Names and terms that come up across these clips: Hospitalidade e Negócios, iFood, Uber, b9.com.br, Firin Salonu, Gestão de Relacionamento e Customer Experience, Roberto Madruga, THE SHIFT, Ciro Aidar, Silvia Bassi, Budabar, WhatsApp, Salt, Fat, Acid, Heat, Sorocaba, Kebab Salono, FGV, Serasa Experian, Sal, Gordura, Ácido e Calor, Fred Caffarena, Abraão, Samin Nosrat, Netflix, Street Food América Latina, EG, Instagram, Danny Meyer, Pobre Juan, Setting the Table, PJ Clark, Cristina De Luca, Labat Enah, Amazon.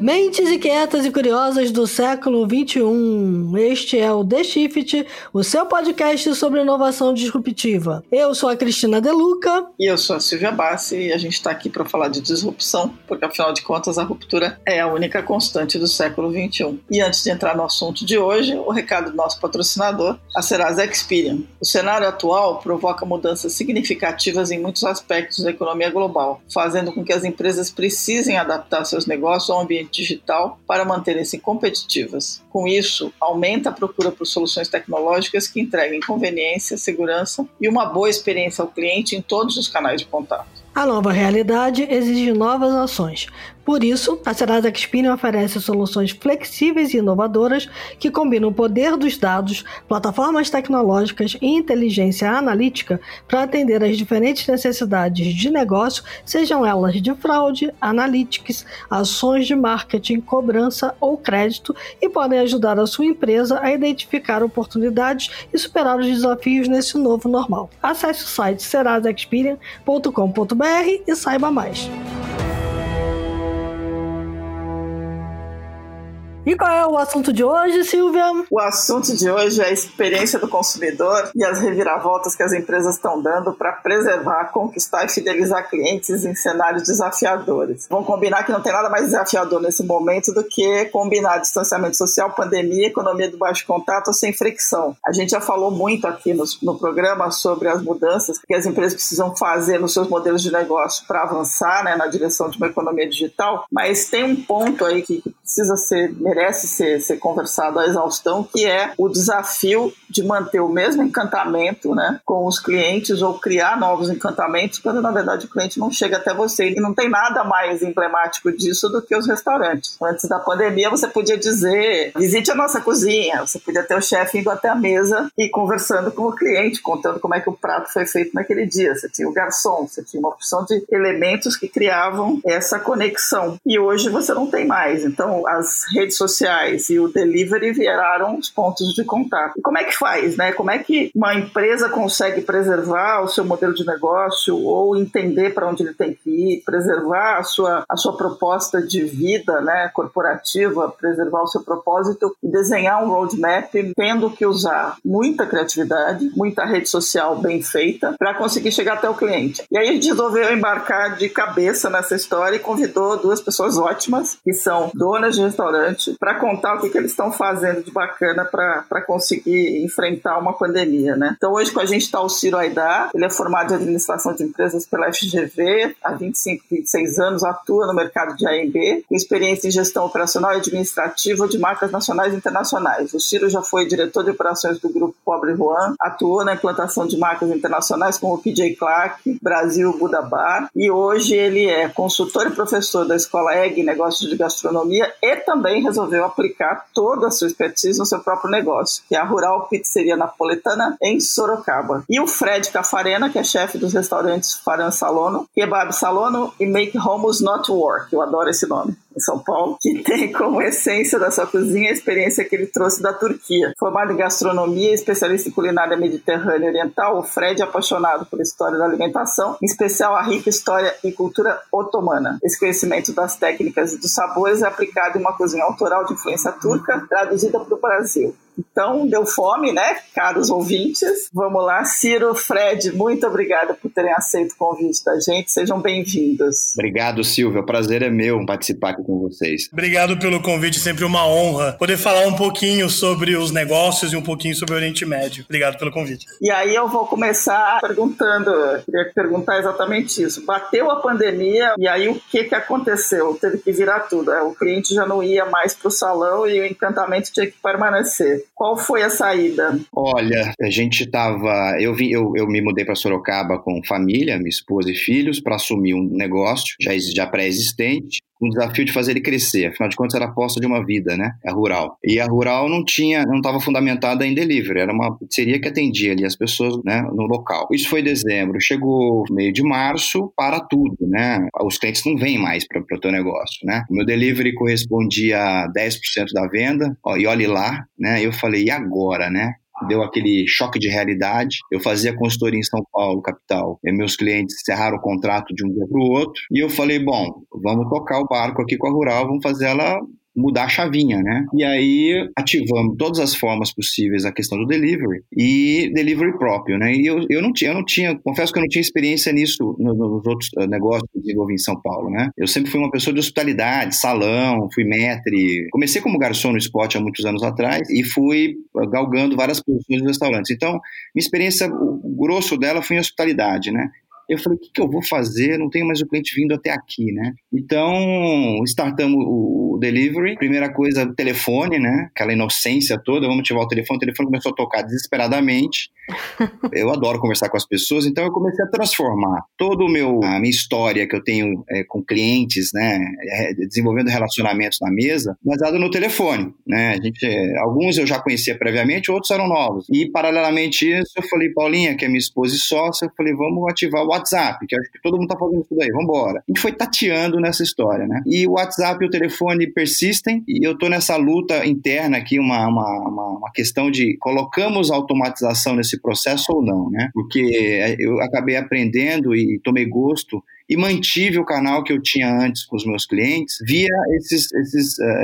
Mentes inquietas e curiosas do século XXI. Este é o The Shift, o seu podcast sobre inovação disruptiva. Eu sou a Cristina De Luca. E eu sou a Silvia Bassi e a gente está aqui para falar de disrupção, porque afinal de contas a ruptura é a única constante do século XXI. E antes de entrar no assunto de hoje, o recado do nosso patrocinador, a Serasa Experian. O cenário atual provoca mudanças significativas em muitos aspectos da economia global, fazendo com que as empresas precisem adaptar seus negócios ao ambiente digital para manterem-se competitivas. Com isso, aumenta a procura por soluções tecnológicas que entreguem conveniência, segurança e uma boa experiência ao cliente em todos os canais de contato. A nova realidade exige novas ações. Por isso, a Serasa Experian oferece soluções flexíveis e inovadoras que combinam o poder dos dados, plataformas tecnológicas e inteligência analítica para atender às diferentes necessidades de negócio, sejam elas de fraude, analytics, ações de marketing, cobrança ou crédito, e podem ajudar a sua empresa a identificar oportunidades e superar os desafios nesse novo normal. Acesse o site serasaexperian.com.br e saiba mais. E qual é o assunto de hoje, Silvia? O assunto de hoje é a experiência do consumidor e as reviravoltas que as empresas estão dando para preservar, conquistar e fidelizar clientes em cenários desafiadores. Vamos combinar que não tem nada mais desafiador nesse momento do que combinar distanciamento social, pandemia, economia do baixo contato sem fricção. A gente já falou muito aqui no programa sobre as mudanças que as empresas precisam fazer nos seus modelos de negócio para avançar, né, na direção de uma economia digital, mas tem um ponto aí que precisa ser merece ser conversado à exaustão, que é o desafio de manter o mesmo encantamento, né, com os clientes, ou criar novos encantamentos, quando na verdade o cliente não chega até você. E não tem nada mais emblemático disso do que os restaurantes. Antes da pandemia você podia dizer: visite a nossa cozinha, você podia ter o chefe indo até a mesa e conversando com o cliente, contando como é que o prato foi feito naquele dia. Você tinha o garçom, você tinha uma opção de elementos que criavam essa conexão. E hoje você não tem mais. Então as redes sociais e o delivery viraram os pontos de contato. E como é que faz, né? Como é que uma empresa consegue preservar o seu modelo de negócio ou entender para onde ele tem que ir, preservar a sua proposta de vida, né, corporativa, preservar o seu propósito e desenhar um roadmap tendo que usar muita criatividade, muita rede social bem feita para conseguir chegar até o cliente. E aí a gente resolveu embarcar de cabeça nessa história e convidou duas pessoas ótimas que são donas de restaurante para contar o que eles estão fazendo de bacana para conseguir enfrentar uma pandemia, né? Então hoje com a gente está o Ciro Aidar, ele é formado em administração de empresas pela FGV, há 25, 26 anos, atua no mercado de A&B, com experiência em gestão operacional e administrativa de marcas nacionais e internacionais. O Ciro já foi diretor de operações do grupo Pobre Juan, atuou na implantação de marcas internacionais como o PJ Clark, Brasil, Budabar, e hoje ele é consultor e professor da escola EG, Negócios de Gastronomia, e também resolveu aplicar toda a sua expertise no seu próprio negócio, que é a Rural Pizzeria Napoletana, em Sorocaba. E o Fred Caffarena, que é chefe dos restaurantes Firin Salonu, Kebab Salono e Make Hummus Not War, que eu adoro esse nome, em São Paulo, que tem como essência da sua cozinha a experiência que ele trouxe da Turquia. Formado em gastronomia, especialista em culinária mediterrânea e oriental, o Fred é apaixonado pela história da alimentação, em especial a rica história e cultura otomana. Esse conhecimento das técnicas e dos sabores é aplicado em uma cozinha autoral de influência turca, traduzida para o Brasil. Então, deu fome, né, caros ouvintes? Vamos lá, Ciro, Fred, muito obrigada por terem aceito o convite da gente. Sejam bem-vindos. Obrigado, Silvia. O prazer é meu participar aqui com vocês. Obrigado pelo convite, sempre uma honra poder falar um pouquinho sobre os negócios e um pouquinho sobre o Oriente Médio. Obrigado pelo convite. E aí eu vou começar perguntando, queria perguntar exatamente isso. Bateu a pandemia e aí o que aconteceu? Teve que virar tudo. O cliente já não ia mais para o salão e o encantamento tinha que permanecer. Qual foi a saída? Olha, a gente estava... Eu me mudei para Sorocaba com família, minha esposa e filhos, para assumir um negócio já pré-existente, um desafio de fazer ele crescer. Afinal de contas, era a aposta de uma vida, né? A Rural. E a Rural não estava fundamentada em delivery. Era uma pizzeria que atendia ali as pessoas, né, no local. Isso foi em dezembro. Chegou meio de março, para tudo, né? Os clientes não vêm mais para o teu negócio, né? O meu delivery correspondia a 10% da venda. Ó, e olhe lá, né? Eu falei, e agora, né? deu aquele choque de realidade. Eu fazia consultoria em São Paulo, capital, e meus clientes encerraram o contrato de um dia para o outro, e eu falei, bom, vamos tocar o barco aqui com a Rural, vamos fazer ela mudar a chavinha, né? E aí ativamos todas as formas possíveis a questão do delivery e delivery próprio, né? E eu não tinha, confesso que eu não tinha experiência nisso nos outros negócios que eu desenvolvi em São Paulo, né? Eu sempre fui uma pessoa de hospitalidade, salão, fui maître, comecei como garçom no Spot há muitos anos atrás e fui galgando várias posições nos restaurantes. Então, minha experiência, o grosso dela foi em hospitalidade, né? Eu falei, o que eu vou fazer? Não tenho mais o cliente vindo até aqui, né? Então, startamos o delivery. Primeira coisa, telefone, né? Aquela inocência toda, vamos ativar o telefone. O telefone começou a tocar desesperadamente. Eu adoro conversar com as pessoas, então eu comecei a transformar toda a minha história que eu tenho com clientes, né? Desenvolvendo relacionamentos na mesa, baseado no telefone, né? Alguns eu já conhecia previamente, outros eram novos. E, paralelamente a isso, eu falei, Paulinha, que é minha esposa e sócia, eu falei, vamos ativar o WhatsApp, que acho que todo mundo tá fazendo isso daí, vambora. A gente foi tateando nessa história, né? E o WhatsApp e o telefone persistem, e eu tô nessa luta interna aqui, uma questão de colocamos automatização nesse processo ou não, né? Porque eu acabei aprendendo e tomei gosto e mantive o canal que eu tinha antes com os meus clientes via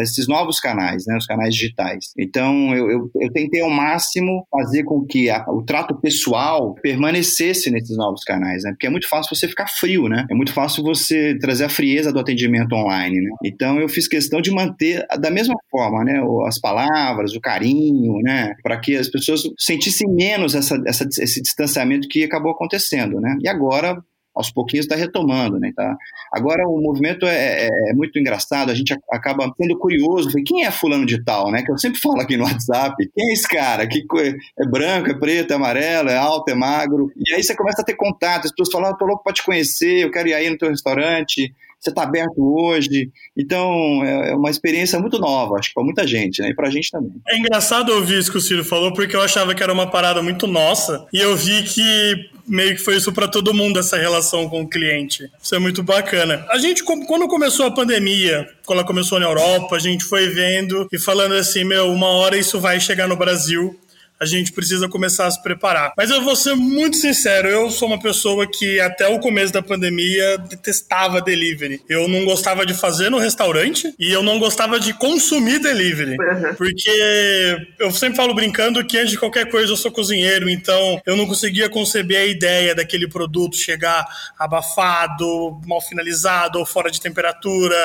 esses novos canais, né? Os canais digitais. Então, eu tentei ao máximo fazer com que o trato pessoal permanecesse nesses novos canais, né? Porque é muito fácil você ficar frio, né? É muito fácil você trazer a frieza do atendimento online, né? Então, eu fiz questão de manter da mesma forma, né? As palavras, o carinho, né? Para que as pessoas sentissem menos esse distanciamento que acabou acontecendo, né? E agora, aos pouquinhos está retomando, né? Tá? Agora o movimento é muito engraçado, a gente acaba sendo curioso, quem é fulano de tal, né? Que eu sempre falo aqui no WhatsApp, quem é esse cara? É branco, é preto, é amarelo, é alto, é magro? E aí você começa a ter contato, as pessoas falam, eu tô louco para te conhecer, eu quero ir aí no teu restaurante, você está aberto hoje. Então, é uma experiência muito nova, acho que para muita gente, né? E para a gente também. É engraçado ouvir isso que o Ciro falou, porque eu achava que era uma parada muito nossa, e eu vi que meio que foi isso para todo mundo, essa relação com o cliente. Isso é muito bacana. A gente, quando começou a pandemia, quando ela começou na Europa, a gente foi vendo e falando assim, uma hora isso vai chegar no Brasil, a gente precisa começar a se preparar. Mas eu vou ser muito sincero, eu sou uma pessoa que até o começo da pandemia detestava delivery. Eu não gostava de fazer no restaurante e eu não gostava de consumir delivery. Uhum. Porque eu sempre falo brincando que antes de qualquer coisa eu sou cozinheiro, então eu não conseguia conceber a ideia daquele produto chegar abafado, mal finalizado, ou fora de temperatura,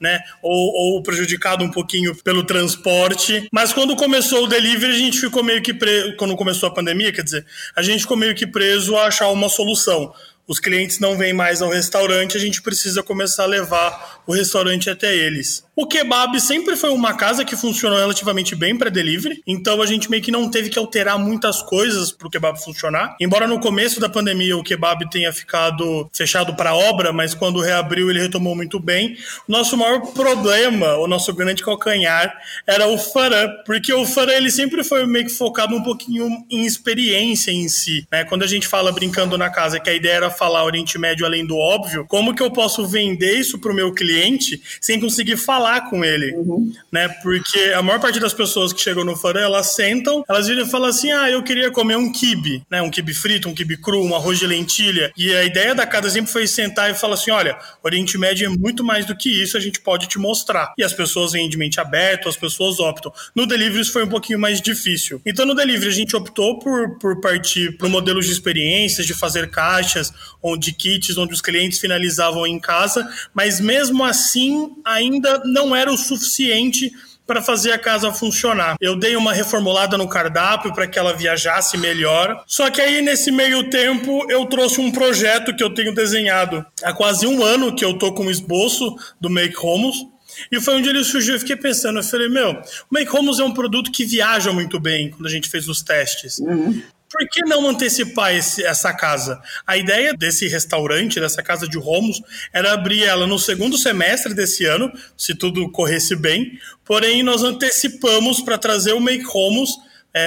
né? Ou prejudicado um pouquinho pelo transporte. Mas quando começou o delivery, a gente ficou meio que quando começou a pandemia, quer dizer, a gente ficou meio que preso a achar uma solução. Os clientes não vêm mais ao restaurante, a gente precisa começar a levar o restaurante até eles. O Kebab sempre foi uma casa que funcionou relativamente bem para delivery, então a gente meio que não teve que alterar muitas coisas para o Kebab funcionar. Embora no começo da pandemia o Kebab tenha ficado fechado para obra, mas quando reabriu ele retomou muito bem. Nosso maior problema, o nosso grande calcanhar, era o fara, porque o fara ele sempre foi meio que focado um pouquinho em experiência em si, né? Quando a gente fala brincando na casa que a ideia era falar Oriente Médio além do óbvio, como que eu posso vender isso pro meu cliente sem conseguir falar com ele? Uhum. Né? Porque a maior parte das pessoas que chegam no fora, elas sentam, elas viram e falam assim, eu queria comer um quibe, né? Um quibe frito, um quibe cru, um arroz de lentilha. E a ideia da casa sempre foi sentar e falar assim, olha, Oriente Médio é muito mais do que isso, a gente pode te mostrar. E as pessoas vêm de mente aberta, as pessoas optam. No delivery isso foi um pouquinho mais difícil. Então no delivery a gente optou por partir pro modelo de experiências, de fazer caixas, onde kits, onde os clientes finalizavam em casa, mas mesmo assim ainda não era o suficiente para fazer a casa funcionar. Eu dei uma reformulada no cardápio para que ela viajasse melhor. Só que aí, nesse meio tempo, eu trouxe um projeto que eu tenho desenhado há quase um ano, que eu tô com o esboço do Make Hummus. E foi onde ele surgiu, eu fiquei pensando, eu falei, o Make Hummus é um produto que viaja muito bem quando a gente fez os testes. Uhum. Por que não antecipar essa casa? A ideia desse restaurante, dessa casa de Hummus, era abrir ela no segundo semestre desse ano, se tudo corresse bem. Porém, nós antecipamos para trazer o Make Hummus.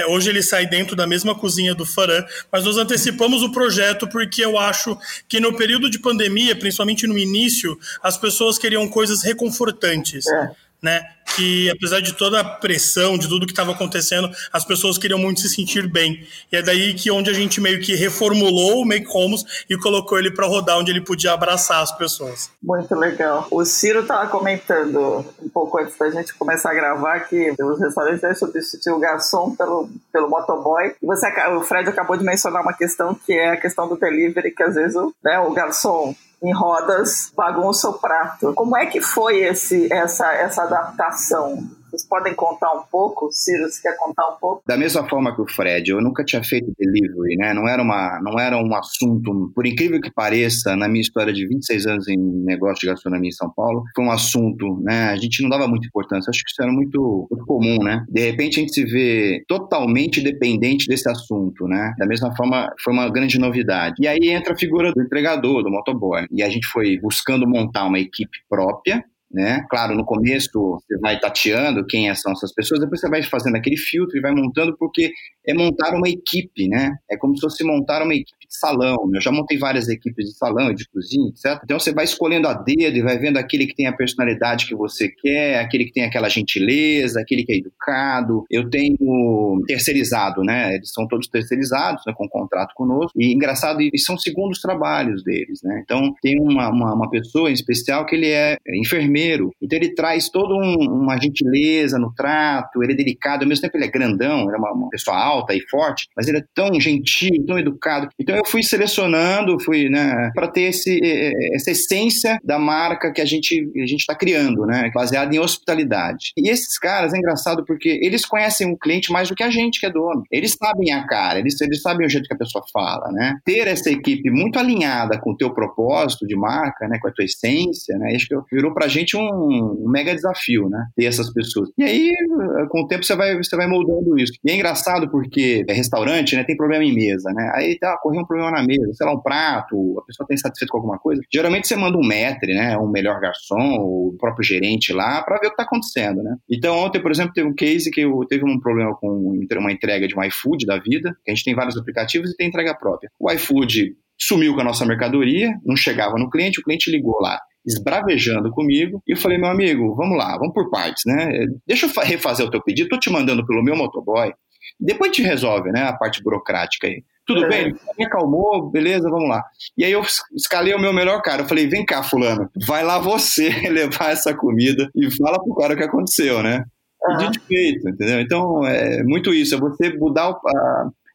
Hoje ele sai dentro da mesma cozinha do Faran, mas nós antecipamos o projeto porque eu acho que no período de pandemia, principalmente no início, as pessoas queriam coisas reconfortantes, né? que, apesar de toda a pressão, de tudo que estava acontecendo, as pessoas queriam muito se sentir bem. E é daí que onde a gente meio que reformulou o Make Hummus e colocou ele para rodar, onde ele podia abraçar as pessoas. Muito legal. O Ciro estava comentando um pouco antes da gente começar a gravar que os restaurantes devem substituir o garçom pelo motoboy. O Fred acabou de mencionar uma questão que é a questão do delivery, que às vezes o garçom em rodas bagunça o prato. Como é que foi essa adaptação? Vocês podem contar um pouco? Ciro, você quer contar um pouco? Da mesma forma que o Fred, eu nunca tinha feito delivery, né? Não era um assunto, por incrível que pareça, na minha história de 26 anos em negócio de gastronomia em São Paulo, foi um assunto, né? A gente não dava muita importância, acho que isso era muito comum, né? De repente a gente se vê totalmente dependente desse assunto, né? Da mesma forma, foi uma grande novidade. E aí entra a figura do entregador, do motoboy. E a gente foi buscando montar uma equipe própria, né? Claro, no começo você vai tateando quem são essas pessoas, depois você vai fazendo aquele filtro e vai montando, porque é montar uma equipe, né? É como se fosse montar uma equipe de salão. Eu já montei várias equipes de salão, de cozinha, etc. Então você vai escolhendo a dedo e vai vendo aquele que tem a personalidade que você quer, aquele que tem aquela gentileza, aquele que é educado. Eu tenho terceirizado, né? Eles são todos terceirizados, né? Com um contrato conosco. E engraçado, e são segundos trabalhos deles, né? Então tem uma pessoa em especial que ele é enfermeiro. Então ele traz toda uma gentileza no trato, ele é delicado, ao mesmo tempo ele é grandão, ele é uma pessoa alta e forte, mas ele é tão gentil, tão educado. Então eu fui selecionando, né, para ter essa essência da marca que a gente está criando, né, baseada em hospitalidade. E esses caras, é engraçado porque eles conhecem o cliente mais do que a gente que é dono. Eles sabem a cara, eles sabem o jeito que a pessoa fala, né. Ter essa equipe muito alinhada com o teu propósito de marca, né, com a tua essência, né, acho que virou pra gente um mega desafio, né? Ter essas pessoas. E aí, com o tempo, você vai moldando isso. E é engraçado porque restaurante, né? Tem problema em mesa, né? Aí correu um problema na mesa, sei lá, um prato, a pessoa tá insatisfeita com alguma coisa. Geralmente você manda um maître, né? Um melhor garçom, o próprio gerente lá, pra ver o que tá acontecendo, né? Então, ontem, por exemplo, teve um case que teve um problema com uma entrega de um iFood da vida, que a gente tem vários aplicativos e tem entrega própria. O iFood sumiu com a nossa mercadoria, não chegava no cliente, o cliente ligou lá, esbravejando comigo, e eu falei, meu amigo, vamos lá, vamos por partes, né? Deixa eu refazer o teu pedido, tô te mandando pelo meu motoboy, depois te resolve, né, a parte burocrática aí. Tudo bem? Me acalmou, beleza, vamos lá. E aí eu escalei o meu melhor cara, eu falei, vem cá, fulano, vai lá você levar essa comida e fala pro cara o que aconteceu, né? Pedido feito, entendeu? Então, é muito isso, é você mudar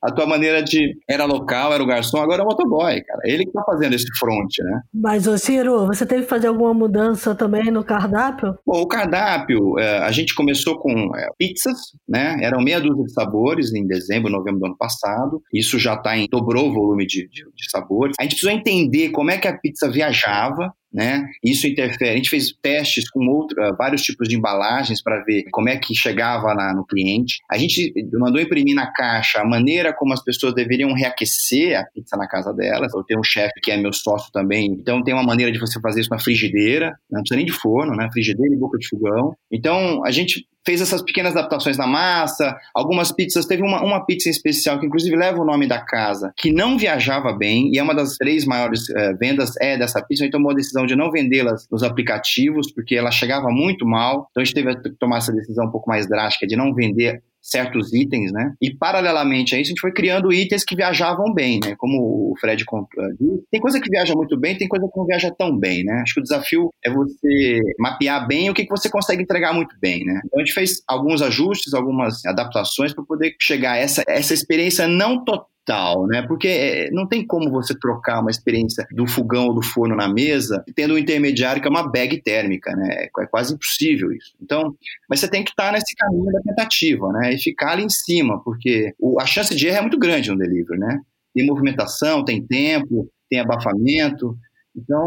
a tua maneira de... Era local, era o garçom, agora é o motoboy, cara. Ele que tá fazendo esse front, né? Mas, ô Ciro, você teve que fazer alguma mudança também no cardápio? Bom, o cardápio, a gente começou com pizzas, né? Eram meia dúzia de sabores em dezembro, novembro do ano passado. Isso já dobrou o volume de sabores. A gente precisou entender como é que a pizza viajava, né? Isso interfere. A gente fez testes com vários tipos de embalagens para ver como é que chegava lá no cliente. A gente mandou imprimir na caixa a maneira como as pessoas deveriam reaquecer a pizza na casa delas. Eu tenho um chefe que é meu sócio também, então tem uma maneira de você fazer isso na frigideira, não precisa nem de forno, né? Frigideira e boca de fogão. Então a gente fez essas pequenas adaptações na massa, algumas pizzas, teve uma pizza em especial, que inclusive leva o nome da casa, que não viajava bem, e é uma das 3 maiores vendas dessa pizza. A gente tomou a decisão de não vendê-las nos aplicativos, porque ela chegava muito mal, então a gente teve que tomar essa decisão um pouco mais drástica de não vender certos itens, né? E paralelamente a isso, a gente foi criando itens que viajavam bem, né? Como o Fred disse, tem coisa que viaja muito bem, tem coisa que não viaja tão bem, né? Acho que o desafio é você mapear bem o que você consegue entregar muito bem, né? Então a gente fez alguns ajustes, algumas adaptações para poder chegar a essa experiência não total, né? Porque não tem como você trocar uma experiência do fogão ou do forno na mesa tendo um intermediário que é uma bag térmica, né? É quase impossível isso. Então, mas você tem que estar nesse caminho da tentativa, né? E ficar ali em cima, porque a chance de erro é muito grande no delivery, né? Tem movimentação, tem tempo, tem abafamento. Então,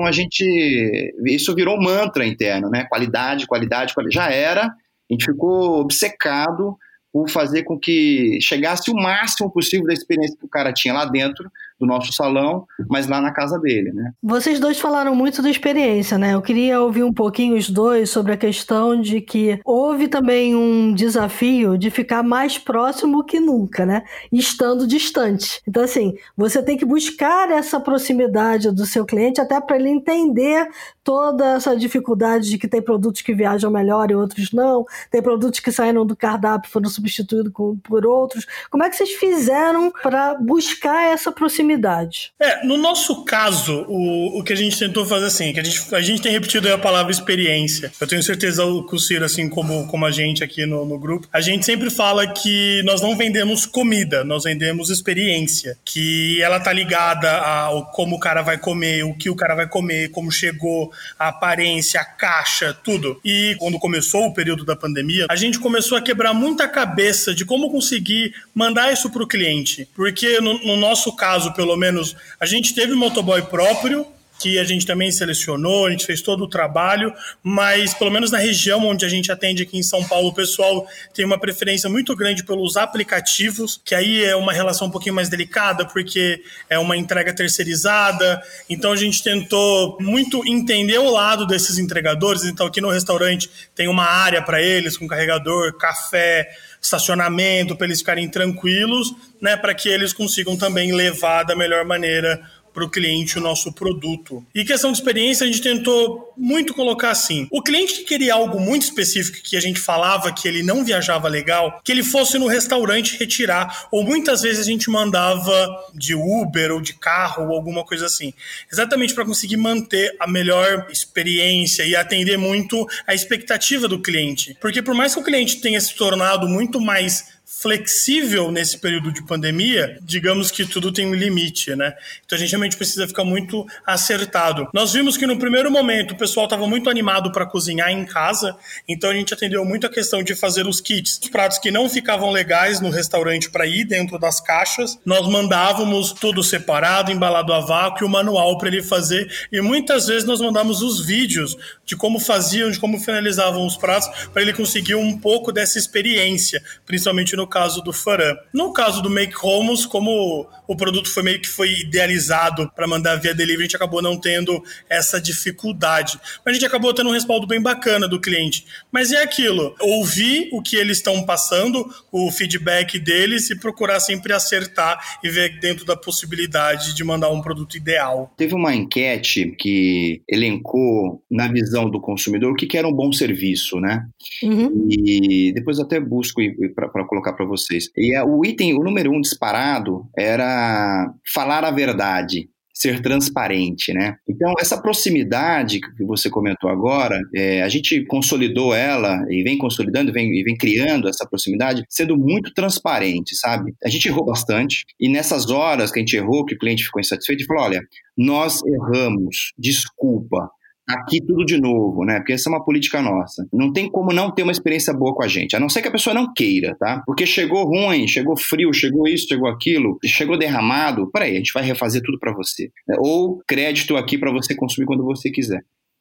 isso virou um mantra interno, né? Qualidade, qualidade, qualidade. Já era, a gente ficou obcecado por fazer com que chegasse o máximo possível da experiência que o cara tinha lá dentro do nosso salão, mas lá na casa dele, né? Vocês dois falaram muito da experiência, né? Eu queria ouvir um pouquinho os dois sobre a questão de que houve também um desafio de ficar mais próximo que nunca, né? Estando distante. Então, assim, você tem que buscar essa proximidade do seu cliente até para ele entender toda essa dificuldade de que tem produtos que viajam melhor e outros não, tem produtos que saíram do cardápio e foram substituídos por outros. Como é que vocês fizeram para buscar essa proximidade? No nosso caso, o que a gente tentou fazer, assim, que a gente tem repetido a palavra experiência. Eu tenho certeza que o Ciro, assim como a gente aqui no grupo, a gente sempre fala que nós não vendemos comida, nós vendemos experiência, que ela tá ligada a como o cara vai comer, o que o cara vai comer, como chegou, a aparência, a caixa, tudo. E quando começou o período da pandemia, a gente começou a quebrar muita cabeça de como conseguir mandar isso pro cliente, porque no nosso caso, pelo menos, a gente teve um motoboy próprio, que a gente também selecionou, a gente fez todo o trabalho, mas pelo menos na região onde a gente atende aqui em São Paulo, o pessoal tem uma preferência muito grande pelos aplicativos, que aí é uma relação um pouquinho mais delicada, porque é uma entrega terceirizada, então a gente tentou muito entender o lado desses entregadores, então aqui no restaurante tem uma área para eles, com carregador, café, estacionamento, para eles ficarem tranquilos, né, para que eles consigam também levar da melhor maneira para o cliente o nosso produto. E questão de experiência, a gente tentou muito colocar assim, o cliente que queria algo muito específico, que a gente falava que ele não viajava legal, que ele fosse no restaurante retirar, ou muitas vezes a gente mandava de Uber ou de carro ou alguma coisa assim, exatamente para conseguir manter a melhor experiência e atender muito a expectativa do cliente, porque por mais que o cliente tenha se tornado muito mais flexível nesse período de pandemia, digamos que tudo tem um limite, né? Então a gente realmente precisa ficar muito acertado. Nós vimos que no primeiro momento o pessoal estava muito animado para cozinhar em casa, então a gente atendeu muito a questão de fazer os kits. Os pratos que não ficavam legais no restaurante para ir dentro das caixas, nós mandávamos tudo separado, embalado a vácuo e o manual para ele fazer, e muitas vezes nós mandávamos os vídeos de como faziam, de como finalizavam os pratos, para ele conseguir um pouco dessa experiência, principalmente no caso do Farã. No caso do Make Hummus, como o produto foi meio que foi idealizado para mandar via delivery, a gente acabou não tendo essa dificuldade. Mas a gente acabou tendo um respaldo bem bacana do cliente. Mas é aquilo, ouvir o que eles estão passando, o feedback deles, e procurar sempre acertar e ver dentro da possibilidade de mandar um produto ideal. Teve uma enquete que elencou, na visão do consumidor, o que era um bom serviço, né? Uhum. E depois eu até busco para colocar para vocês. E o item, o número 1 disparado era falar a verdade, ser transparente, né? Então, essa proximidade que você comentou agora, a gente consolidou ela e vem consolidando, vem criando essa proximidade, sendo muito transparente, sabe? A gente errou bastante e nessas horas que a gente errou, que o cliente ficou insatisfeito, a gente falou, olha, nós erramos, desculpa, aqui tudo de novo, né? Porque essa é uma política nossa. Não tem como não ter uma experiência boa com a gente, a não ser que a pessoa não queira, tá? Porque chegou ruim, chegou frio, chegou isso, chegou aquilo, chegou derramado, peraí, a gente vai refazer tudo pra você. Ou crédito aqui pra você consumir quando você quiser.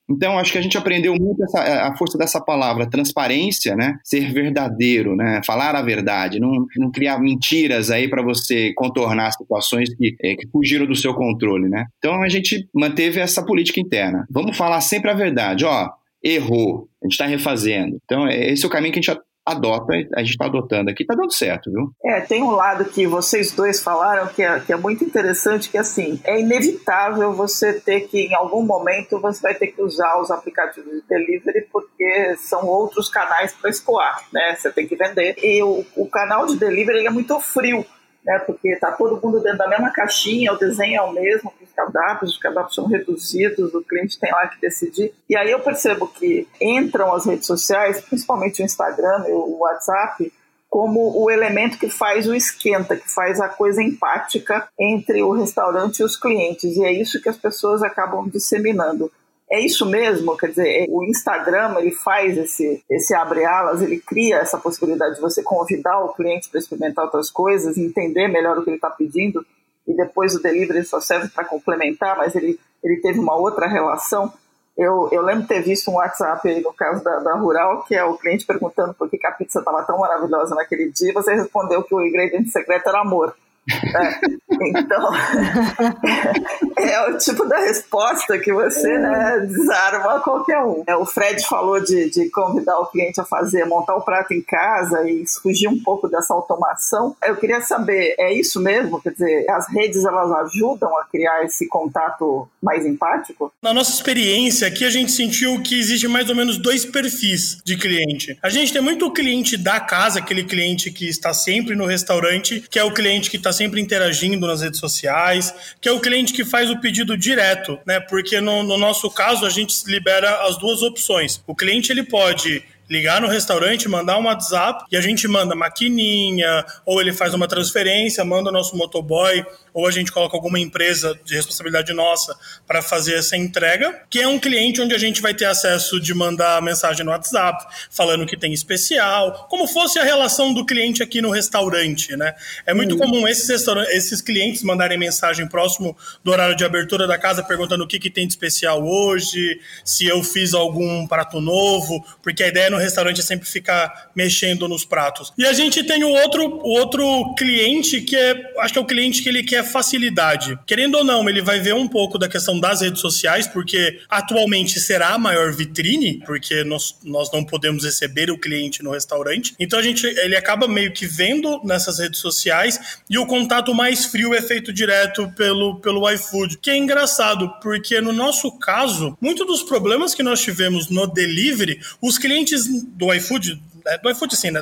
Então, acho que a gente aprendeu muito a força dessa palavra, transparência, né? Ser verdadeiro, né? Falar a verdade, não criar mentiras aí para você contornar situações que fugiram do seu controle, né? Então, a gente manteve essa política interna. Vamos falar sempre a verdade, ó, errou, a gente está refazendo. Então, esse é o caminho que a gente adota, a gente está adotando aqui, está dando certo, viu? Tem um lado que vocês dois falaram que é muito interessante, que assim, é inevitável você ter que, em algum momento, você vai ter que usar os aplicativos de delivery, porque são outros canais para escoar, né? Você tem que vender. E o canal de delivery ele é muito frio, né? Porque está todo mundo dentro da mesma caixinha, o desenho é o mesmo, os cardápios são reduzidos, o cliente tem lá que decidir. E aí eu percebo que entram as redes sociais, principalmente o Instagram e o WhatsApp, como o elemento que faz o esquenta, que faz a coisa empática entre o restaurante e os clientes. E é isso que as pessoas acabam disseminando. É isso mesmo, quer dizer, o Instagram ele faz esse abre-alas, ele cria essa possibilidade de você convidar o cliente para experimentar outras coisas, entender melhor o que ele está pedindo, e depois o delivery só serve para complementar, mas ele teve uma outra relação. Eu lembro de ter visto um WhatsApp aí no caso da Rural, que é o cliente perguntando por que a pizza estava tão maravilhosa naquele dia, e você respondeu que o ingrediente secreto era amor. Então, é o tipo da resposta que você, né, desarma qualquer um. O Fred falou de convidar o cliente a fazer, montar o prato em casa e fugir um pouco dessa automação. Eu queria saber, é isso mesmo? Quer dizer, as redes, elas ajudam a criar esse contato mais empático? Na nossa experiência aqui, a gente sentiu que existe mais ou menos dois perfis de cliente. A gente tem muito o cliente da casa, aquele cliente que está sempre no restaurante, que é o cliente que está sempre interagindo nas redes sociais, que é o cliente que faz o pedido direto, né? Porque no nosso caso a gente libera as duas opções. O cliente, ele pode ligar no restaurante, mandar um WhatsApp e a gente manda maquininha, ou ele faz uma transferência, manda o nosso motoboy, ou a gente coloca alguma empresa de responsabilidade nossa para fazer essa entrega, que é um cliente onde a gente vai ter acesso de mandar mensagem no WhatsApp, falando que tem especial, como fosse a relação do cliente aqui no restaurante, né? É muito comum esses clientes mandarem mensagem próximo do horário de abertura da casa, perguntando o que tem de especial hoje, se eu fiz algum prato novo, porque a ideia no restaurante é sempre ficar mexendo nos pratos. E a gente tem o outro cliente, que acho que é o cliente que ele quer facilidade. Querendo ou não, ele vai ver um pouco da questão das redes sociais, porque atualmente será a maior vitrine, porque nós não podemos receber o cliente no restaurante. Então ele acaba meio que vendo nessas redes sociais, e o contato mais frio é feito direto pelo iFood, que é engraçado, porque no nosso caso, muitos dos problemas que nós tivemos no delivery, os clientes do iFood sim, né,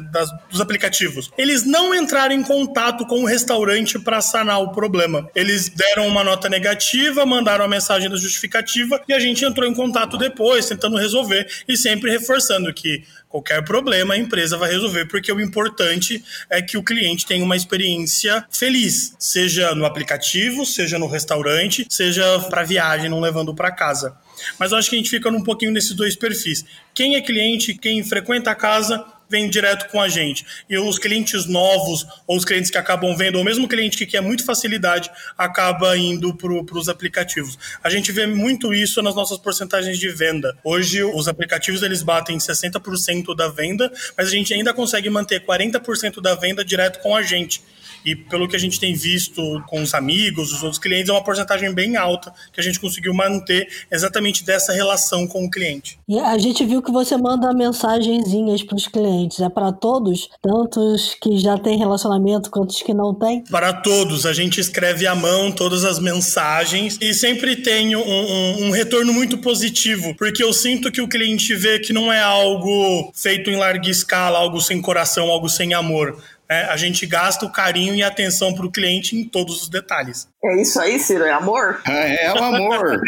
dos aplicativos, eles não entraram em contato com o restaurante para sanar o problema. Eles deram uma nota negativa, mandaram a mensagem da justificativa e a gente entrou em contato depois, tentando resolver e sempre reforçando que qualquer problema a empresa vai resolver, porque o importante é que o cliente tenha uma experiência feliz, seja no aplicativo, seja no restaurante, seja para viagem, não levando para casa. Mas eu acho que a gente fica um pouquinho nesses dois perfis. Quem é cliente, quem frequenta a casa, vem direto com a gente. E os clientes novos, ou os clientes que acabam vendo, ou mesmo o cliente que quer muito facilidade, acaba indo para os aplicativos. A gente vê muito isso nas nossas porcentagens de venda. Hoje, os aplicativos, eles batem 60% da venda, mas a gente ainda consegue manter 40% da venda direto com a gente. E pelo que a gente tem visto com os amigos, os outros clientes, é uma porcentagem bem alta que a gente conseguiu manter exatamente dessa relação com o cliente. E a gente viu que você manda mensagenzinhas para os clientes. É para todos? Tanto os que já têm relacionamento quanto os que não têm? Para todos. A gente escreve à mão todas as mensagens e sempre tem um retorno muito positivo, porque eu sinto que o cliente vê que não é algo feito em larga escala, algo sem coração, algo sem amor. A gente gasta o carinho e a atenção para o cliente em todos os detalhes. É isso aí, Ciro, é amor? É o amor.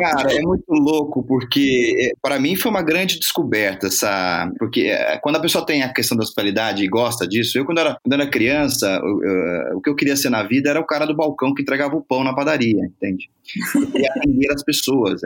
Cara, é muito louco, porque para mim foi uma grande descoberta, porque quando a pessoa tem a questão da hospitalidade e gosta disso, eu quando era criança, o que eu queria ser na vida era o cara do balcão que entregava o pão na padaria, entende? E atender as pessoas,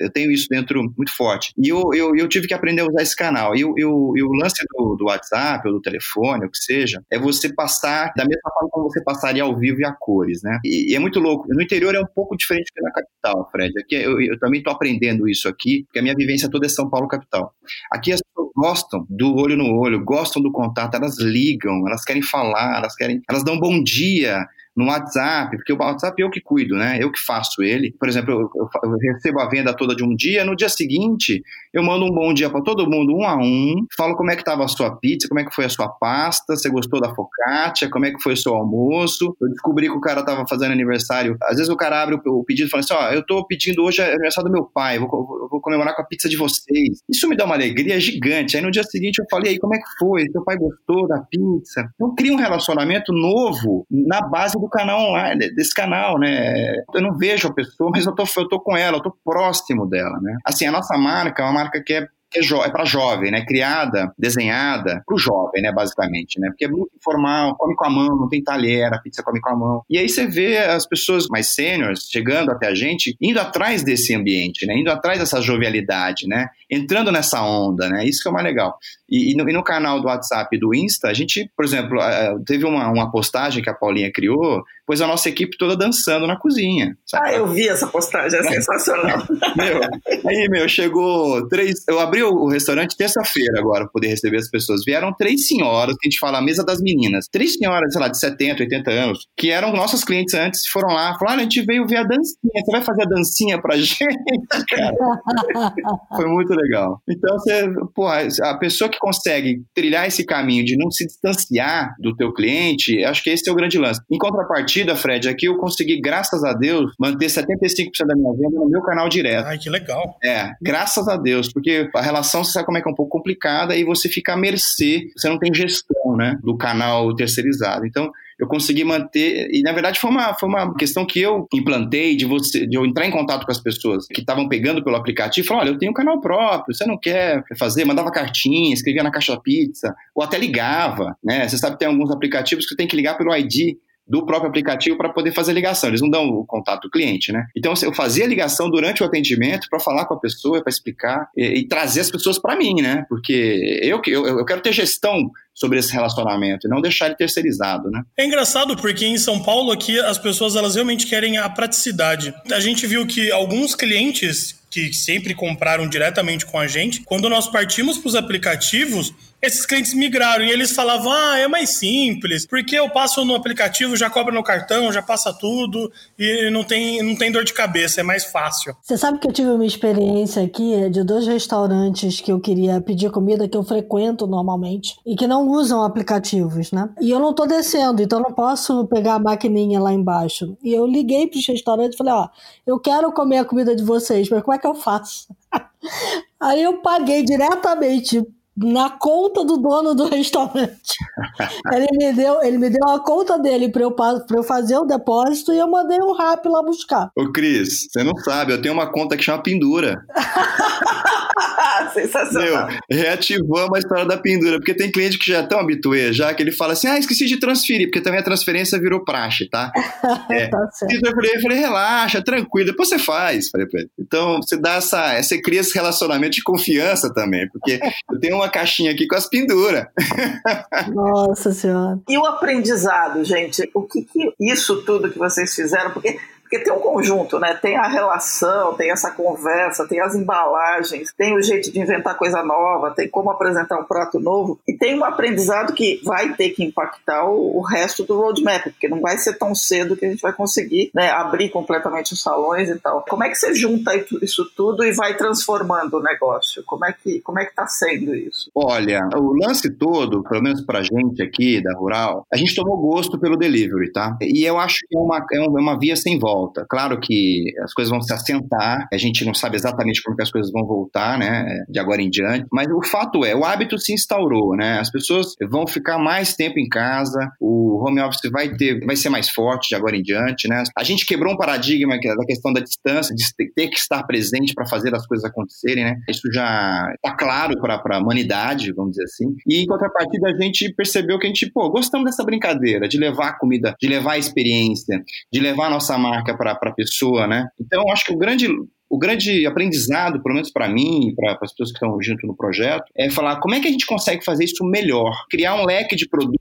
eu tenho isso dentro muito forte. E eu tive que aprender a usar esse canal. E o lance do WhatsApp, ou do telefone, o que seja, é você passar da mesma forma como você passaria ao vivo e a cores, né? E é muito louco. No interior é um pouco diferente que na capital, Fred. Aqui eu também estou aprendendo isso aqui, porque a minha vivência toda é São Paulo capital. Aqui as pessoas gostam do olho no olho, gostam do contato, elas ligam, elas querem falar, elas dão bom dia no WhatsApp, porque o WhatsApp eu que cuido, né? Eu que faço ele. Por exemplo, eu recebo a venda toda de um dia, no dia seguinte eu mando um bom dia para todo mundo, um a um, falo como é que estava a sua pizza, como é que foi a sua pasta, você gostou da focaccia, como é que foi o seu almoço. Eu descobri que o cara estava fazendo aniversário. Às vezes o cara abre o pedido e fala assim, eu estou pedindo hoje aniversário do meu pai, vou comemorar com a pizza de vocês. Isso me dá uma alegria gigante. Aí no dia seguinte eu falei, como é que foi? Seu pai gostou da pizza? Então cria um relacionamento novo na base do canal online, desse canal, né? Eu não vejo a pessoa, mas eu tô com ela, eu tô próximo dela, né? Assim, a nossa marca é uma marca que é para jovem, né? Criada, desenhada para o jovem, né? Basicamente, né? Porque é muito informal, come com a mão, não tem talher, a pizza come com a mão. E aí você vê as pessoas mais sêniores chegando até a gente, indo atrás desse ambiente, né? Indo atrás dessa jovialidade, né? Entrando nessa onda, né? Isso que é o mais legal. E no canal do WhatsApp e do Insta, a gente, por exemplo, teve uma postagem que a Paulinha criou, pôs a nossa equipe toda dançando na cozinha. Sabe? Ah, eu vi essa postagem, é sensacional. Aí, chegou três... Eu abri o restaurante terça-feira agora, para poder receber as pessoas. Vieram três senhoras, que a gente fala a mesa das meninas. Três senhoras, sei lá, de 70, 80 anos, que eram nossas clientes antes, foram lá, falaram, a gente veio ver a dancinha, você vai fazer a dancinha pra gente? Cara, foi muito legal. Então, você, porra, a pessoa que consegue trilhar esse caminho de não se distanciar do teu cliente, acho que esse é o grande lance. Em contrapartida, Fred, aqui eu consegui, graças a Deus, manter 75% da minha venda no meu canal direto. Ai, que legal. É, graças a Deus, porque a relação, você sabe como é que é um pouco complicada e você fica à mercê, você não tem gestão, né, do canal terceirizado. Então, eu consegui manter, e na verdade foi uma questão que eu implantei de eu entrar em contato com as pessoas que estavam pegando pelo aplicativo e falar, olha, eu tenho um canal próprio, você não quer fazer? Mandava cartinha, escrevia na caixa pizza, ou até ligava, né? Você sabe que tem alguns aplicativos que você tem que ligar pelo ID do próprio aplicativo para poder fazer ligação. Eles não dão o contato do cliente, né? Então, eu fazia ligação durante o atendimento para falar com a pessoa, para explicar e trazer as pessoas para mim, né? Porque eu quero ter gestão sobre esse relacionamento e não deixar ele terceirizado, né? É engraçado porque em São Paulo aqui as pessoas elas realmente querem a praticidade. A gente viu que alguns clientes que sempre compraram diretamente com a gente, quando nós partimos para os aplicativos, esses clientes migraram e eles falavam, é mais simples, porque eu passo no aplicativo, já cobra no cartão, já passa tudo e não tem dor de cabeça, é mais fácil. Você sabe que eu tive uma experiência aqui de dois restaurantes que eu queria pedir comida, que eu frequento normalmente e que não usam aplicativos, né? E eu não tô descendo, então não posso pegar a maquininha lá embaixo. E eu liguei pros restaurantes e falei, eu quero comer a comida de vocês, mas como é que eu faço? Aí eu paguei diretamente na conta do dono do restaurante. Ele me deu a conta dele pra eu fazer o depósito e eu mandei um rap lá buscar. Ô, Cris, você não sabe, eu tenho uma conta que chama Pendura. Sensacional. Reativamos a história da pendura, porque tem cliente que já é tão habituê, já que ele fala assim, esqueci de transferir, porque também a transferência virou praxe, tá? Tá certo. Eu falei, relaxa, tranquilo, depois você faz. Falei pra ele. Então, você dá você cria esse relacionamento de confiança também, porque eu tenho uma caixinha aqui com as penduras. Nossa Senhora. E o aprendizado, gente, o que isso tudo que vocês fizeram, porque tem um conjunto, né? Tem a relação, tem essa conversa, tem as embalagens, tem o jeito de inventar coisa nova, tem como apresentar um prato novo e tem um aprendizado que vai ter que impactar o resto do roadmap, porque não vai ser tão cedo que a gente vai conseguir, né, abrir completamente os salões e tal. Como é que você junta isso tudo e vai transformando o negócio? Como é que tá sendo isso? Olha, o lance todo, pelo menos pra gente aqui da Rural, a gente tomou gosto pelo delivery, tá? E eu acho que é uma via sem volta. Claro que as coisas vão se assentar, a gente não sabe exatamente como que as coisas vão voltar, né, de agora em diante, mas o fato é, o hábito se instaurou, né, as pessoas vão ficar mais tempo em casa, o home office vai ser mais forte de agora em diante, né, a gente quebrou um paradigma da questão da distância, de ter que estar presente para fazer as coisas acontecerem, né, isso já está claro para a humanidade, vamos dizer assim, e em contrapartida a gente percebeu que a gente, gostamos dessa brincadeira, de levar a comida, de levar a experiência, de levar a nossa marca para a pessoa, né? Então, acho que o grande aprendizado, pelo menos para mim e para as pessoas que estão junto no projeto, é falar como é que a gente consegue fazer isso melhor, criar um leque de produtos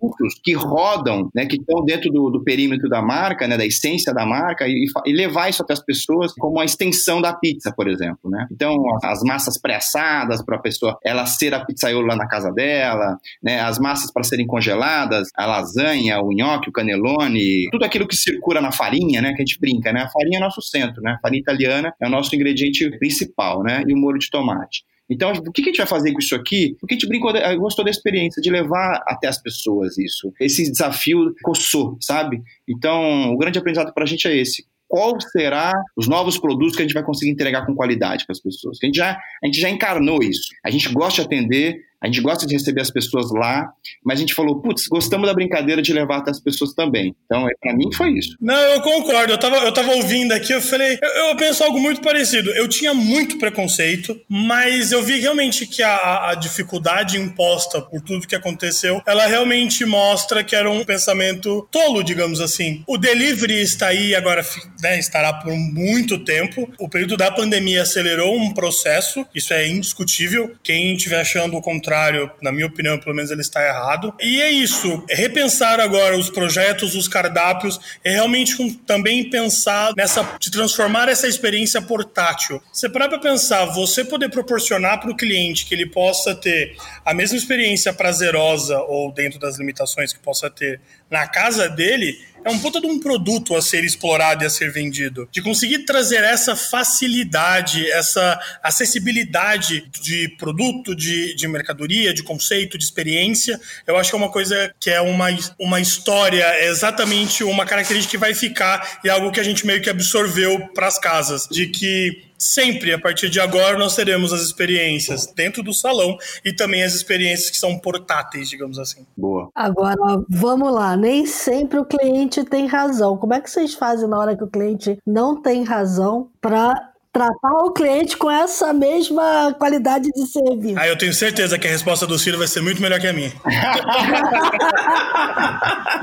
que rodam, né, que estão dentro do perímetro da marca, né, da essência da marca e levar isso até as pessoas como a extensão da pizza, por exemplo, né? Então, as massas pré-assadas para a pessoa, ela ser a pizzaiola lá na casa dela, né, as massas para serem congeladas, a lasanha, o nhoque, o cannelloni, tudo aquilo que circula na farinha, né, que a gente brinca, né? A farinha é nosso centro, né? A farinha italiana é o nosso ingrediente principal, né? E o molho de tomate. Então, o que a gente vai fazer com isso aqui? Porque a gente gostou da experiência de levar até as pessoas isso. Esse desafio coçou, sabe? Então, o grande aprendizado pra gente é esse. Qual será os novos produtos que a gente vai conseguir entregar com qualidade para as pessoas? A gente já encarnou isso. A gente gosta de atender, a gente gosta de receber as pessoas lá, mas a gente falou, gostamos da brincadeira de levar até as pessoas também. Então, para mim, foi isso. Não, eu concordo. Eu tava ouvindo aqui, eu falei, eu penso algo muito parecido. Eu tinha muito preconceito, mas eu vi realmente que a dificuldade imposta por tudo que aconteceu, ela realmente mostra que era um pensamento tolo, digamos assim. O delivery está aí agora, né, estará por muito tempo. O período da pandemia acelerou um processo, isso é indiscutível. Quem estiver achando o contrário contrário, na minha opinião, pelo menos ele está errado. E é isso, repensar agora os projetos, os cardápios, é realmente também pensar nessa, de transformar essa experiência portátil. Você para pra pensar, você poder proporcionar para o cliente que ele possa ter a mesma experiência prazerosa ou dentro das limitações que possa ter na casa dele, é um puta de um produto a ser explorado e a ser vendido. De conseguir trazer essa facilidade, essa acessibilidade de produto, de mercadoria, de conceito, de experiência, eu acho que é uma coisa que é uma história, é exatamente uma característica que vai ficar e é algo que a gente meio que absorveu para as casas, de que sempre, a partir de agora, nós teremos as experiências dentro do salão e também as experiências que são portáteis, digamos assim. Boa. Agora, vamos lá. Nem sempre o cliente tem razão. Como é que vocês fazem na hora que o cliente não tem razão para tratar o cliente com essa mesma qualidade de serviço? Ah, eu tenho certeza que a resposta do Ciro vai ser muito melhor que a minha.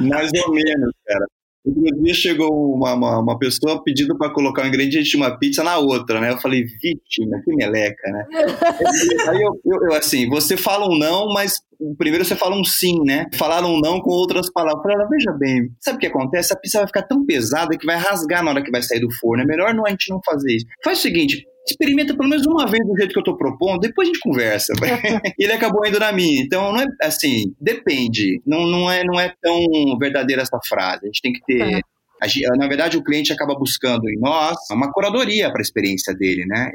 Mais ou menos, cara. Outro dia chegou uma pessoa pedindo para colocar um ingrediente de uma pizza na outra, né? Eu falei, vítima, que meleca, né? Aí eu assim, você fala um não, mas primeiro você fala um sim, né? Falaram um não com outras palavras. Eu falei, veja bem, sabe o que acontece? A pizza vai ficar tão pesada que vai rasgar na hora que vai sair do forno. É melhor a gente não fazer isso. Faz o seguinte, experimenta pelo menos uma vez do jeito que eu tô propondo, depois a gente conversa. Ele acabou indo na minha. Então, não é assim, depende. Não é tão verdadeira essa frase. A gente tem que ter... Na verdade, o cliente acaba buscando em nós uma curadoria para a experiência dele, né?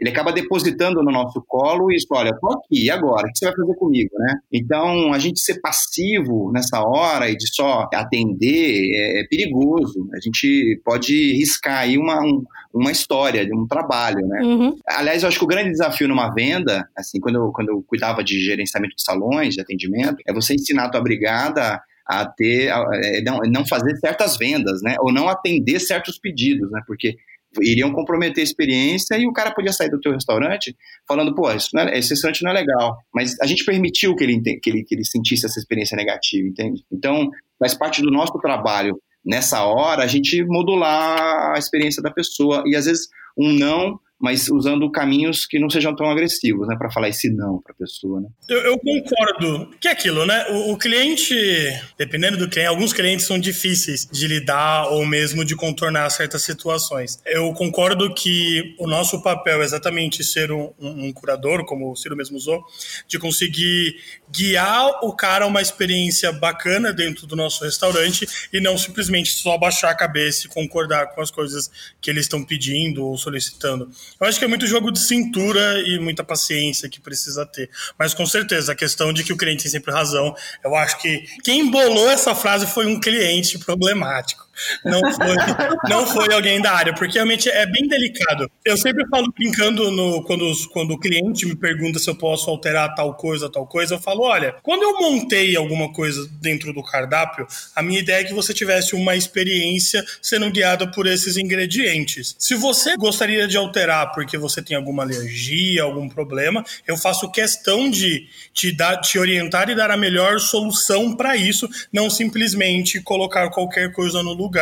Ele acaba depositando no nosso colo e diz, olha, eu tô aqui, e agora? O que você vai fazer comigo, né? Então, a gente ser passivo nessa hora e de só atender é perigoso. A gente pode riscar aí uma história, um trabalho, né? Uhum. Aliás, eu acho que o grande desafio numa venda, assim, quando eu cuidava de gerenciamento de salões, de atendimento, é você ensinar a tua brigada a ter, não fazer certas vendas, né? Ou não atender certos pedidos, né? Porque iriam comprometer a experiência e o cara podia sair do teu restaurante falando, pô, esse restaurante não é legal. Mas a gente permitiu que ele sentisse essa experiência negativa, entende? Então, faz parte do nosso trabalho nessa hora a gente modular a experiência da pessoa e às vezes um não, mas usando caminhos que não sejam tão agressivos, né? Para falar esse não para a pessoa, né? Eu concordo. Que é aquilo, né? O cliente, dependendo do cliente, alguns clientes são difíceis de lidar ou mesmo de contornar certas situações. Eu concordo que o nosso papel é exatamente ser um curador, como o Ciro mesmo usou, de conseguir guiar o cara a uma experiência bacana dentro do nosso restaurante e não simplesmente só baixar a cabeça e concordar com as coisas que eles estão pedindo ou solicitando. Eu acho que é muito jogo de cintura e muita paciência que precisa ter. Mas com certeza, a questão de que o cliente tem sempre razão, eu acho que quem embolou essa frase foi um cliente problemático. Não foi alguém da área, porque realmente é bem delicado. Eu sempre falo brincando quando o cliente me pergunta se eu posso alterar tal coisa, eu falo, olha, quando eu montei alguma coisa dentro do cardápio, a minha ideia é que você tivesse uma experiência sendo guiada por esses ingredientes. Se você gostaria de alterar porque você tem alguma alergia, algum problema, eu faço questão de te orientar e dar a melhor solução para isso, não simplesmente colocar qualquer coisa no lugar.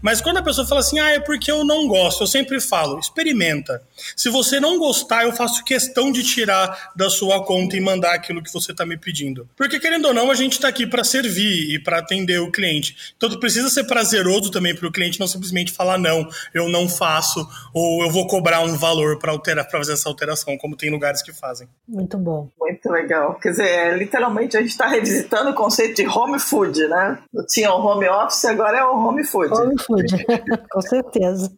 Mas quando a pessoa fala assim, é porque eu não gosto, eu sempre falo, experimenta. Se você não gostar, eu faço questão de tirar da sua conta e mandar aquilo que você está me pedindo. Porque, querendo ou não, a gente está aqui para servir e para atender o cliente. Então, precisa ser prazeroso também para o cliente não simplesmente falar, não, eu não faço, ou eu vou cobrar um valor para alterar, para fazer essa alteração, como tem lugares que fazem. Muito bom. Muito legal. Quer dizer, literalmente, a gente está revisitando o conceito de home food, né? Eu tinha o home office, agora é o home food. Home food, com certeza.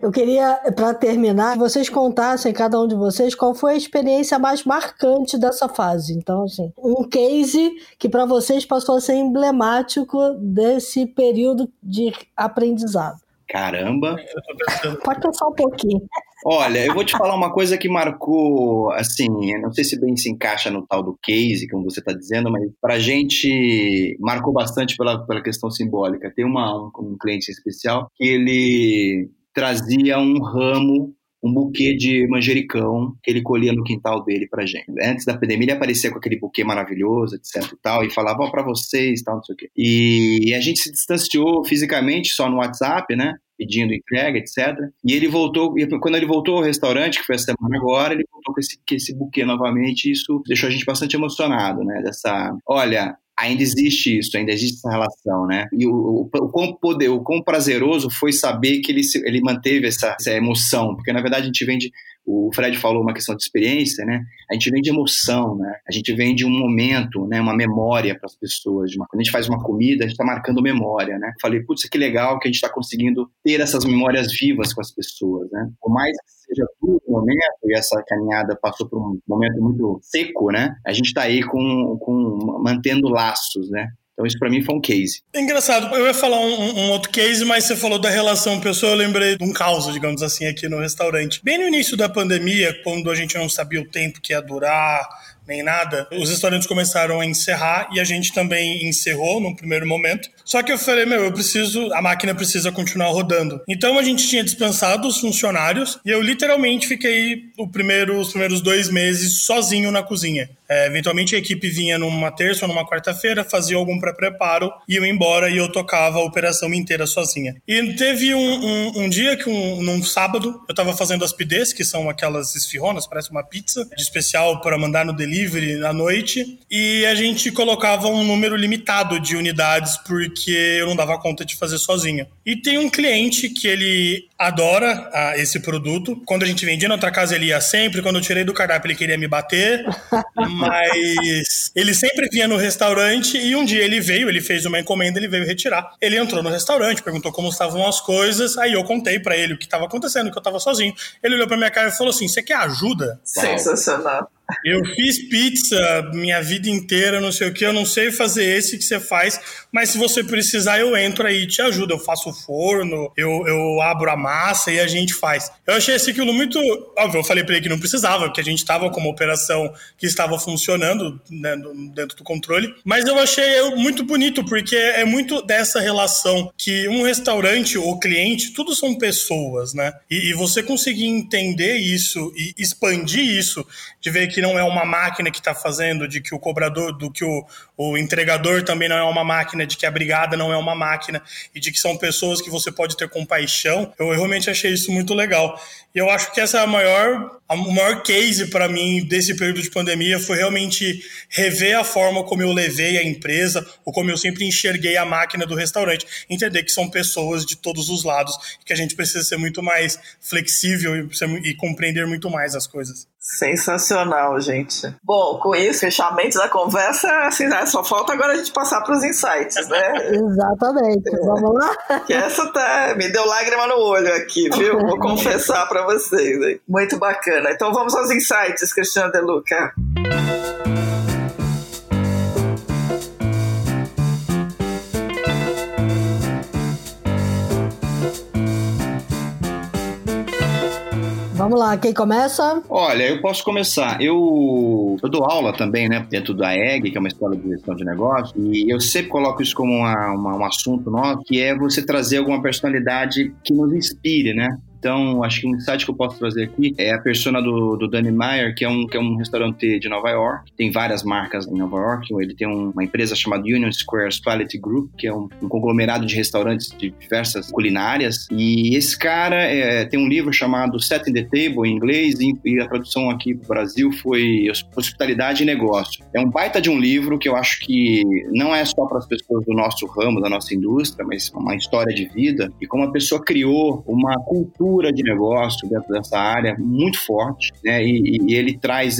Eu queria, para terminar, que vocês contassem, cada um de vocês, qual foi a experiência mais marcante dessa fase. Então, assim, um case que para vocês passou a ser emblemático desse período de aprendizado. Caramba! Pode pensar um pouquinho. Olha, eu vou te falar uma coisa que marcou, assim, não sei se bem se encaixa no tal do case, como você está dizendo, mas pra gente marcou bastante pela questão simbólica. Tem um cliente especial que ele trazia um ramo, um buquê de manjericão que ele colhia no quintal dele pra gente. Antes da pandemia ele aparecia com aquele buquê maravilhoso, etc e tal, e falava, pra vocês, tal, não sei o quê. E a gente se distanciou fisicamente só no WhatsApp, né? pedindo entrega, etc. E ele voltou, e quando ele voltou ao restaurante, que foi a semana agora, ele voltou com esse buquê novamente, e isso deixou a gente bastante emocionado, né? Dessa, olha, ainda existe isso, ainda existe essa relação, né? E o quão prazeroso foi saber que ele manteve essa emoção, porque na verdade a gente vende, o Fred falou uma questão de experiência, né? A gente vende emoção, né? A gente vende um momento, né? Uma memória para as pessoas. Quando a gente faz uma comida, a gente está marcando memória, né? Falei, putz, que legal que a gente está conseguindo ter essas memórias vivas com as pessoas, né? Por mais que seja tudo o momento, e essa caminhada passou por um momento muito seco, né? A gente está aí mantendo laços, né? Então isso para mim foi um case. Engraçado, eu ia falar um outro case, mas você falou da relação pessoa, eu lembrei de um caos, digamos assim, aqui no restaurante. Bem no início da pandemia, quando a gente não sabia o tempo que ia durar, nem nada, os restaurantes começaram a encerrar e a gente também encerrou num primeiro momento. Só que eu falei, a máquina precisa continuar rodando. Então a gente tinha dispensado os funcionários e eu literalmente fiquei os primeiros 2 meses sozinho na cozinha. Eventualmente a equipe vinha numa terça ou numa quarta-feira, fazia algum pré-preparo, ia embora e eu tocava a operação inteira sozinha. E teve um dia que, num sábado, eu tava fazendo as pidês, que são aquelas esfirronas, parece uma pizza, de especial para mandar no delivery livre à noite, e a gente colocava um número limitado de unidades porque eu não dava conta de fazer sozinho. E tem um cliente que ele adora esse produto. Quando a gente vendia na outra casa ele ia sempre, quando eu tirei do cardápio ele queria me bater, mas ele sempre vinha no restaurante e um dia ele fez uma encomenda, ele veio retirar. Ele entrou no restaurante, perguntou como estavam as coisas, aí eu contei pra ele o que estava acontecendo, que eu tava sozinho. Ele olhou pra minha cara e falou assim, você quer ajuda? Sensacional. Eu fiz pizza minha vida inteira, não sei o que, eu não sei fazer esse que você faz, mas se você precisar eu entro aí e te ajudo, eu faço o forno, eu abro a massa e a gente faz. Eu achei esse aquilo muito óbvio, eu falei pra ele que não precisava, porque a gente tava com uma operação que estava funcionando, né, dentro do controle, mas eu achei muito bonito, porque é muito dessa relação que um restaurante ou cliente, tudo são pessoas, né, e você conseguir entender isso e expandir isso, de ver que não é uma máquina que está fazendo, de que o cobrador, do que o entregador também não é uma máquina, de que a brigada não é uma máquina e de que são pessoas que você pode ter compaixão. Eu realmente achei isso muito legal. E eu acho que essa é o maior case para mim desse período de pandemia, foi realmente rever a forma como eu levei a empresa ou como eu sempre enxerguei a máquina do restaurante. Entender que são pessoas de todos os lados e que a gente precisa ser muito mais flexível e compreender muito mais as coisas. Sensacional, gente. Bom, com isso, fechamento da conversa, assim, só falta agora a gente passar para os insights, né? Exatamente. Vamos lá? Que essa me deu lágrima no olho aqui, viu? Vou confessar para vocês. Hein? Muito bacana. Então vamos aos insights, Cristina De Luca. Vamos lá, quem começa? Olha, eu posso começar. Eu dou aula também, né, dentro da EG, que é uma escola de gestão de negócios, e eu sempre coloco isso como um assunto nosso, que é você trazer alguma personalidade que nos inspire, né? Então, acho que um insight que eu posso trazer aqui é a persona do Danny Meyer, que é um restaurante de Nova York. Tem várias marcas em Nova York. Ele tem uma empresa chamada Union Square Hospitality Group, que é um conglomerado de restaurantes de diversas culinárias. E esse cara tem um livro chamado Setting the Table, em inglês, e a tradução aqui para o Brasil foi Hospitalidade e Negócios. É um baita de um livro que eu acho que não é só para as pessoas do nosso ramo, da nossa indústria, mas uma história de vida e como a pessoa criou uma cultura de negócio dentro dessa área muito forte, né? E ele traz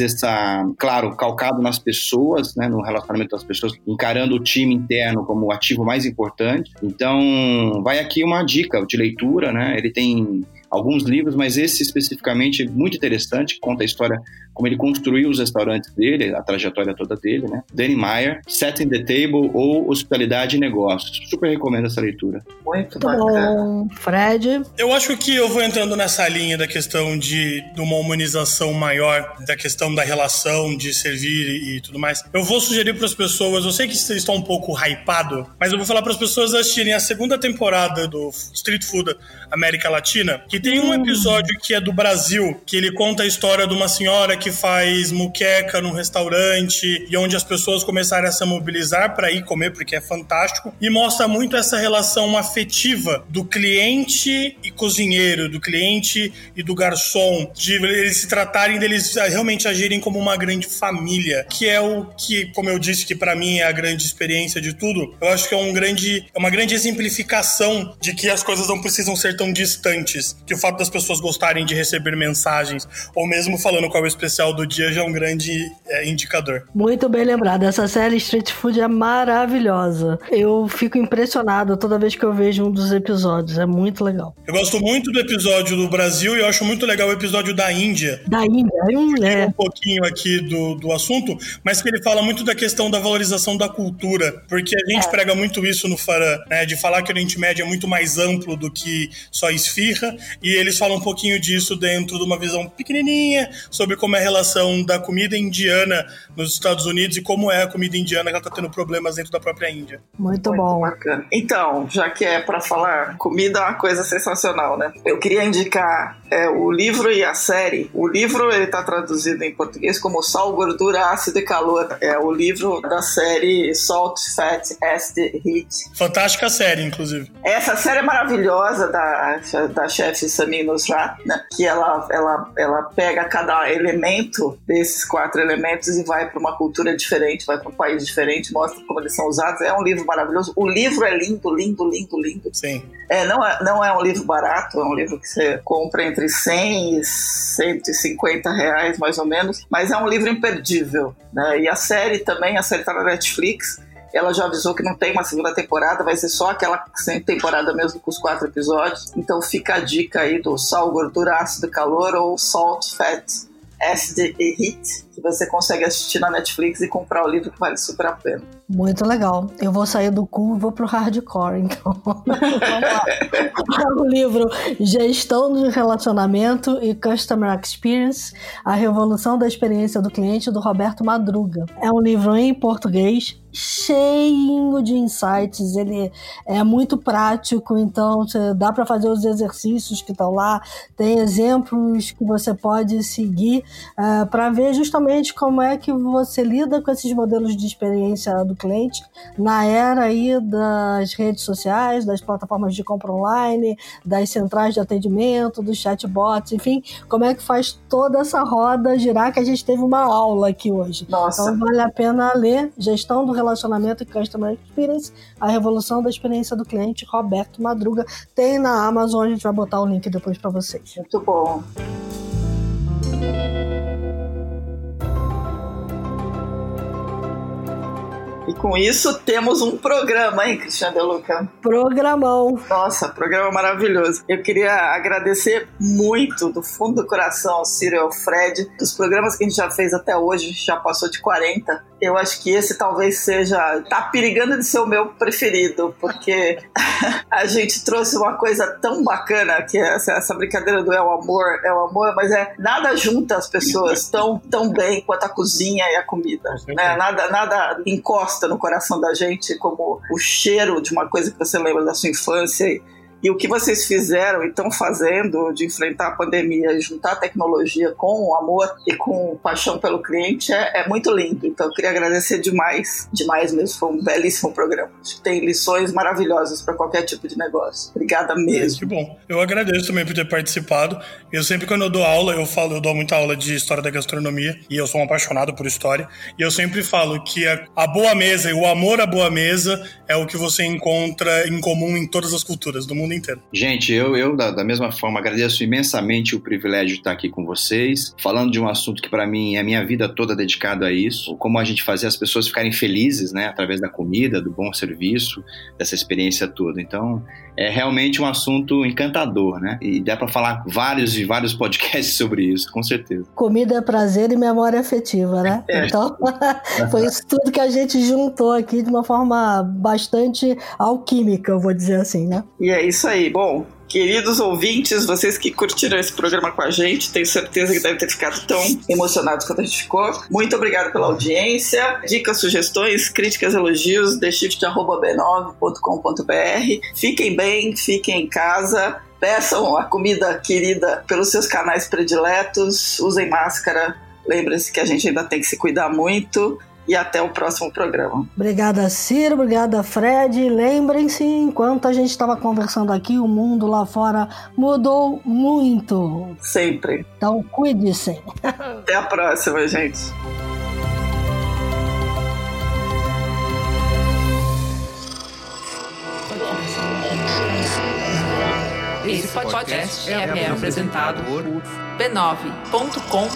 claro, calcado nas pessoas, né? No relacionamento das pessoas, encarando o time interno como o ativo mais importante. Então, vai aqui uma dica de leitura, né? Ele tem alguns livros, mas esse especificamente é muito interessante, conta a história, como ele construiu os restaurantes dele, a trajetória toda dele, né? Danny Meyer, Setting the Table ou Hospitalidade e Negócios. Super recomendo essa leitura. Muito bom, Fred. Eu acho que eu vou entrando nessa linha da questão de uma humanização maior, da questão da relação, de servir e tudo mais. Eu vou sugerir para as pessoas, eu sei que vocês estão um pouco hypado, mas eu vou falar para as pessoas assistirem a segunda temporada do Street Food América Latina, que E tem um episódio que é do Brasil, que ele conta a história de uma senhora que faz muqueca num restaurante e onde as pessoas começaram a se mobilizar para ir comer, porque é fantástico. E mostra muito essa relação afetiva do cliente e cozinheiro, do cliente e do garçom, de eles se tratarem, deles realmente agirem como uma grande família, que é o que, como eu disse, que para mim é a grande experiência de tudo. Eu acho que é uma grande exemplificação de que as coisas não precisam ser tão distantes, que o fato das pessoas gostarem de receber mensagens, ou mesmo falando qual é o especial do dia, já é um grande indicador. Muito bem lembrado. Essa série Street Food é maravilhosa. Eu fico impressionado toda vez que eu vejo um dos episódios. É muito legal. Eu gosto muito do episódio do Brasil e eu acho muito legal o episódio da Índia. Da Índia, é. Um pouquinho aqui do assunto, mas que ele fala muito da questão da valorização da cultura, porque a gente prega muito isso no Farã, né, de falar que o Oriente Médio é muito mais amplo do que só esfirra, e eles falam um pouquinho disso dentro de uma visão pequenininha sobre como é a relação da comida indiana nos Estados Unidos e como é a comida indiana que ela está tendo problemas dentro da própria Índia. Muito bom. Bacana. Então, já que é para falar, comida é uma coisa sensacional, né? Eu queria indicar o livro e a série. O livro, ele tá traduzido em português como Sal, Gordura, Ácido e Calor. É o livro da série Salt, Fat, Acid, Heat. Fantástica série, inclusive. Essa série é maravilhosa da chefe Samin Nosrat, né? Que ela pega cada elemento desses 4 elementos e vai para uma cultura diferente, vai para um país diferente, mostra como eles são usados. É um livro maravilhoso. O livro é lindo, lindo, lindo, lindo. Sim. Não é um livro barato, é um livro que você compra entre 100 e 150 reais, mais ou menos, mas é um livro imperdível, né? E a série também, a série tá na Netflix, ela já avisou que não tem uma segunda temporada, vai ser só aquela temporada mesmo com os 4 episódios, então fica a dica aí do Sal, Gordura, Ácido, Calor ou Salt, Fat, Acid e Heat, que você consegue assistir na Netflix e comprar o livro que vale super a pena. Muito legal. Eu vou sair do cool e vou pro hardcore, então. Vamos lá. O livro Gestão de Relacionamento e Customer Experience, A Revolução da Experiência do Cliente, do Roberto Madruga. É um livro em português, cheinho de insights, ele é muito prático, então dá para fazer os exercícios que estão lá, tem exemplos que você pode seguir para ver justamente como é que você lida com esses modelos de experiência do cliente na era aí das redes sociais, das plataformas de compra online, das centrais de atendimento, dos chatbots, enfim, como é que faz toda essa roda girar, que a gente teve uma aula aqui hoje. Nossa. Então vale a pena ler Gestão do Relacionamento e Customer Experience, A Revolução da Experiência do Cliente, Roberto Madruga. Tem na Amazon, a gente vai botar o link depois para vocês. Muito bom. E com isso, temos um programa, hein, Cristina De Luca? Programão. Nossa, programa maravilhoso. Eu queria agradecer muito, do fundo do coração, ao Ciro e ao Fred. Dos programas que a gente já fez até hoje, a gente já passou de 40. Eu acho que esse talvez seja... Tá perigando de ser o meu preferido, porque a gente trouxe uma coisa tão bacana, que é essa brincadeira do é o amor, mas é nada junta as pessoas tão bem quanto a cozinha e a comida, né? Nada encosta no coração da gente como o cheiro de uma coisa que você lembra da sua infância. E o que vocês fizeram e estão fazendo de enfrentar a pandemia, juntar a tecnologia com o amor e com paixão pelo cliente é muito lindo. Então eu queria agradecer demais, demais mesmo. Foi um belíssimo programa. Tem lições maravilhosas para qualquer tipo de negócio. Obrigada mesmo. Que bom. Eu agradeço também por ter participado. Eu sempre, quando eu dou aula, eu dou muita aula de história da gastronomia e eu sou um apaixonado por história. E eu sempre falo que a boa mesa e o amor à boa mesa é o que você encontra em comum em todas as culturas do mundo inteiro. Gente, eu da mesma forma agradeço imensamente o privilégio de estar aqui com vocês, falando de um assunto que para mim é a minha vida toda dedicada a isso, como a gente fazer as pessoas ficarem felizes, né, através da comida, do bom serviço, dessa experiência toda. Então, é realmente um assunto encantador, né? E dá para falar vários e vários podcasts sobre isso, com certeza. Comida, prazer e memória afetiva, né? Então, foi isso tudo que a gente juntou aqui de uma forma bastante alquímica, eu vou dizer assim, né? E é isso aí. Bom, queridos ouvintes, vocês que curtiram esse programa com a gente, tenho certeza que devem ter ficado tão emocionados quanto a gente ficou. Muito obrigado pela audiência. Dicas, sugestões, críticas, elogios, theshift@b9.com.br. Fiquem bem, fiquem em casa. Peçam a comida querida pelos seus canais prediletos, usem máscara, lembrem-se que a gente ainda tem que se cuidar muito e até o próximo programa. Obrigada, Ciro, obrigada, Fred. Lembrem-se, enquanto a gente estava conversando aqui, o mundo lá fora mudou muito. Sempre. Então, cuide-se. Até a próxima, gente. Esse podcast é apresentado por b9.com.br.